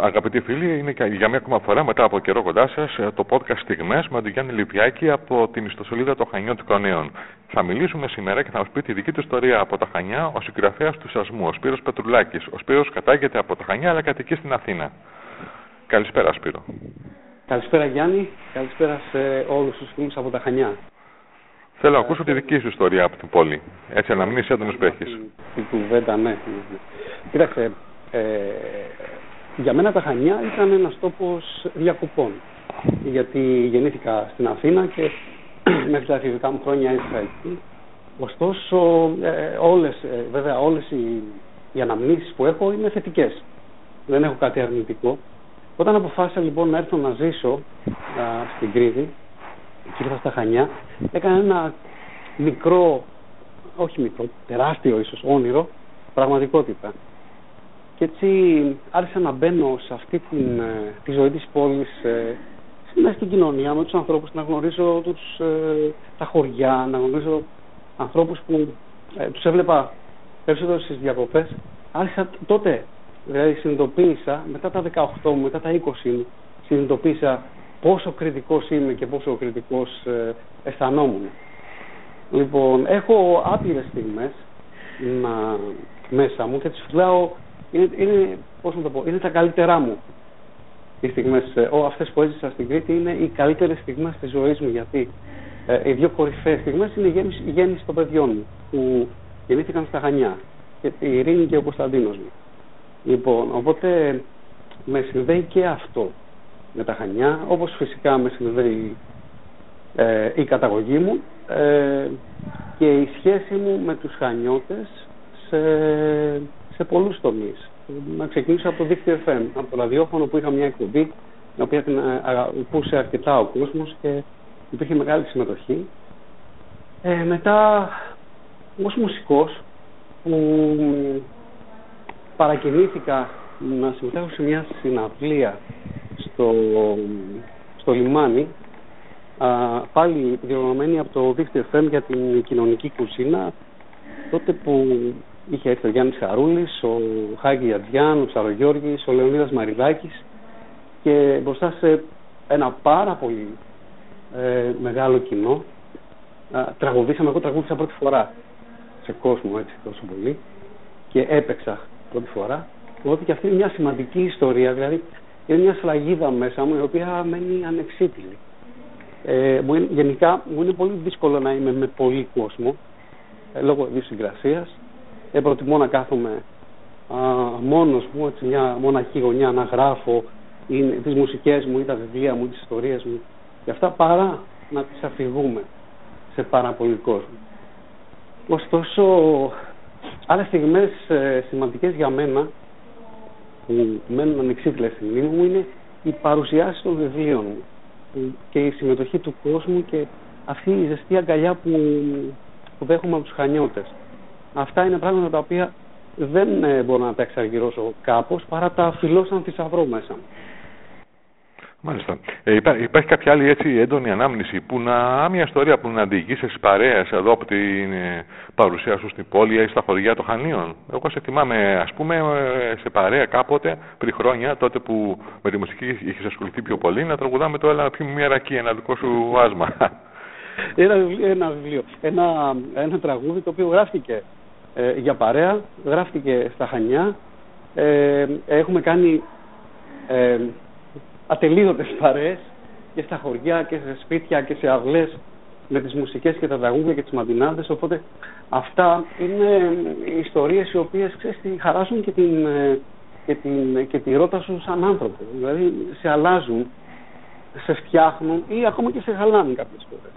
Αγαπητοί φίλοι, είναι για μία ακόμα φορά μετά από καιρό κοντά σας το podcast Στιγμές με τον Γιάννη Λιβιάκη από την ιστοσελίδα των Χανιώτικων Νέων. Θα μιλήσουμε σήμερα και θα μας πει τη δική του ιστορία από τα Χανιά ο συγγραφέας του Σασμού, ο Σπύρος Πετρουλάκης. Ο Σπύρος κατάγεται από τα Χανιά αλλά κατοικεί στην Αθήνα. Καλησπέρα, Σπύρο. Καλησπέρα, Γιάννη. Καλησπέρα σε όλους τους φίλους από τα Χανιά. Θέλω να ακούσω τη δική σου ιστορία από την πόλη. Έτσι, να μην είσαι έντονος που έχεις. Την κουβέντα, ναι. Κοίταξε. Για μένα τα Χανιά ήταν ένας τόπος διακοπών, γιατί γεννήθηκα στην Αθήνα και μέχρι τα εφηβικά μου χρόνια ήρθα εκεί. Ωστόσο, όλες οι αναμνήσεις που έχω είναι θετικές. Δεν έχω κάτι αρνητικό. Όταν αποφάσισα λοιπόν να έρθω να ζήσω στην Κρήτη και ήρθα στα Χανιά, έκανα ένα τεράστιο ίσως όνειρο, πραγματικότητα. Και έτσι άρχισα να μπαίνω σε αυτή τη ζωή της πόλης, μέσα στην κοινωνία, με τους ανθρώπους, να γνωρίζω τα χωριά, να γνωρίζω ανθρώπους που τους έβλεπα περισσότερο στις διακοπές. Άρχισα τότε, δηλαδή συνειδητοποίησα, μετά τα 18 μου, μετά τα 20 μου, συνειδητοποίησα πόσο κριτικός είμαι και πόσο κριτικός αισθανόμουν. Λοιπόν, έχω άπειρες στιγμές μέσα μου και τις φυλάω. Είναι τα καλύτερά μου οι στιγμές. Αυτές που έζησα στην Κρήτη είναι οι καλύτερες στιγμές της ζωής μου, γιατί οι δύο κορυφαίες στιγμές είναι η γέννηση των παιδιών μου που γεννήθηκαν στα Χανιά, και η Ειρήνη και ο Κωνσταντίνος μου. Λοιπόν, οπότε με συνδέει και αυτό με τα Χανιά, όπως φυσικά με συνδέει η καταγωγή μου και η σχέση μου με τους Χανιώτες σε πολλούς τομείς. Να ξεκινήσω από το δίκτυο FM, από το ραδιόφωνο που είχα μια εκπομπή, την οποία την αγαπούσε αρκετά ο κόσμος και υπήρχε μεγάλη συμμετοχή. Μετά, ως μουσικός, που παρακινήθηκα να συμμετέχω σε μια συναυλία στο λιμάνι, πάλι διοργανωμένη από το δίκτυο FM για την κοινωνική κουζίνα, τότε που είχε έρθει ο Γιάννης Χαρούλης, ο Χάγκη Αντιάν, ο Ψαρογιώργης, ο Λεωνίδας Μαριβάκης, και μπροστά σε ένα πάρα πολύ μεγάλο κοινό τραγουδήσαμε. Εγώ τραγούδισα πρώτη φορά σε κόσμο, έτσι, τόσο πολύ, και έπαιξα πρώτη φορά. Οπότε και αυτή είναι μια σημαντική ιστορία, δηλαδή είναι μια σφραγίδα μέσα μου η οποία μένει ανεξίτηλη. Γενικά μου είναι πολύ δύσκολο να είμαι με πολύ κόσμο λόγω ιδιοσυγκρασίας. Προτιμώ να κάθομαι μόνος μου, έτσι, μια μοναχή γωνιά, να γράφω τις μουσικές μου ή τα βιβλία μου, τις ιστορίες μου και αυτά, παρά να τις αφηγούμε σε πάρα πολύ κόσμο. Ωστόσο, άλλες στιγμές σημαντικές για μένα, που μένουν ανεξίτηλες στη μνήμη μου, είναι οι παρουσιάσεις των βιβλίων μου και η συμμετοχή του κόσμου και αυτή η ζεστή αγκαλιά που δέχομαι από τους Χανιώτες. Αυτά είναι πράγματα τα οποία δεν μπορώ να τα εξαργυρώσω κάπως, παρά τα φιλώ σαν θησαυρό μέσα μου. Μάλιστα. Υπάρχει κάποια άλλη έτσι έντονη ανάμνηση, μια ιστορία που να διηγήσεις παρέας εδώ από την παρουσία σου στην πόλη ή στα χωριά των Χανίων? Εγώ σε θυμάμαι, ας πούμε, σε παρέα κάποτε, πριν χρόνια, τότε που με τη μουσική είχες ασχοληθεί πιο πολύ, να τραγουδάμε το «Έλα να πιούμε μια ρακή», ένα δικό σου άσμα. Ένα τραγούδι το οποίο γράφτηκε για παρέα, γράφτηκε στα Χανιά. Έχουμε κάνει ατελείωτες παρέες και στα χωριά και σε σπίτια και σε αυλές με τις μουσικές και τα τραγούδια και τις μαντινάδες. Οπότε αυτά είναι ιστορίες οι οποίες, ξέρεις, χαράζουν και τη ρότα σου σαν άνθρωπο. Δηλαδή σε αλλάζουν, σε φτιάχνουν ή ακόμα και σε χαλάνε κάποιες φορές.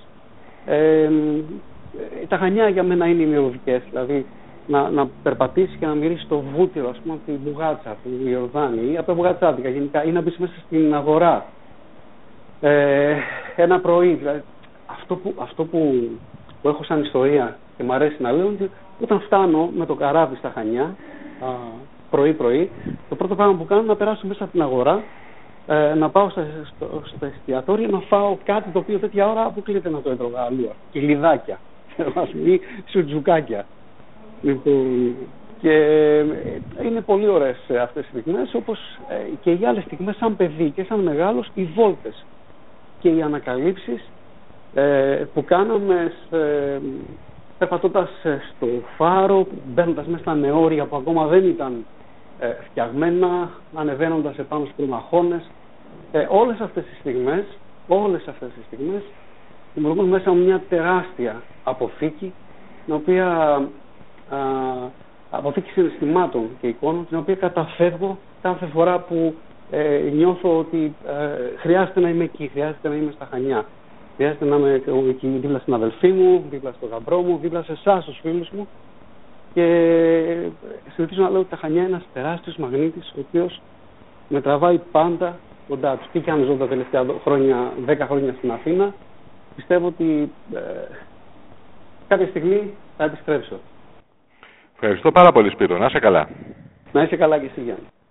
Τα Χανιά για μένα είναι ημιωδικές, δηλαδή να περπατήσεις και να μυρίσεις το βούτυρο, ας πούμε, από την μπουγάτσα του Ιορδάνη ή από τα μπουγατσάδικα γενικά, ή να μπεις μέσα στην αγορά ένα πρωί. Δηλαδή, αυτό που έχω σαν ιστορία και μου αρέσει να λέω, ότι όταν φτάνω με το καράβι στα Χανιά πρωί-πρωί, το πρώτο πράγμα που κάνω είναι να περάσω μέσα από την αγορά, να πάω στο εστιατόριο να φάω κάτι το οποίο τέτοια ώρα αποκλείται να το έτρωγα αλλού. Κυλιδάκια ή σουτζουκάκια. Λοιπόν, Και είναι πολύ ωραίες αυτές οι στιγμές, όπως και οι άλλες στιγμές σαν παιδί και σαν μεγάλος, οι βόλτες και οι ανακαλύψεις που κάναμε περπατώντας στο φάρο, μπαίνοντας μέσα στα νεόρια που ακόμα δεν ήταν φτιαγμένα, ανεβαίνοντας επάνω στους προμαχώνες. Όλες αυτές τις στιγμές δημιουργούν μέσα μου μια τεράστια αποθήκη, την οποία αποθήκη συναισθημάτων και εικόνων, την οποία καταφεύγω κάθε φορά που νιώθω ότι χρειάζεται να είμαι εκεί, χρειάζεται να είμαι στα Χανιά. Χρειάζεται να είμαι εκεί δίπλα στην αδελφή μου, δίπλα στον γαμπρό μου, δίπλα σε εσάς, στους φίλους μου. Και συνηθίζω να λέω ότι τα Χανιά είναι ένας τεράστιος μαγνήτης, ο οποίος με τραβάει πάντα κοντά τους. Τι και αν ζω τα τελευταία 10 χρόνια στην Αθήνα, πιστεύω ότι κάποια στιγμή θα επιστρέψω. Ευχαριστώ πάρα πολύ, Σπύρο. Να είσαι καλά. Να είσαι καλά και εσύ, Γιάννη.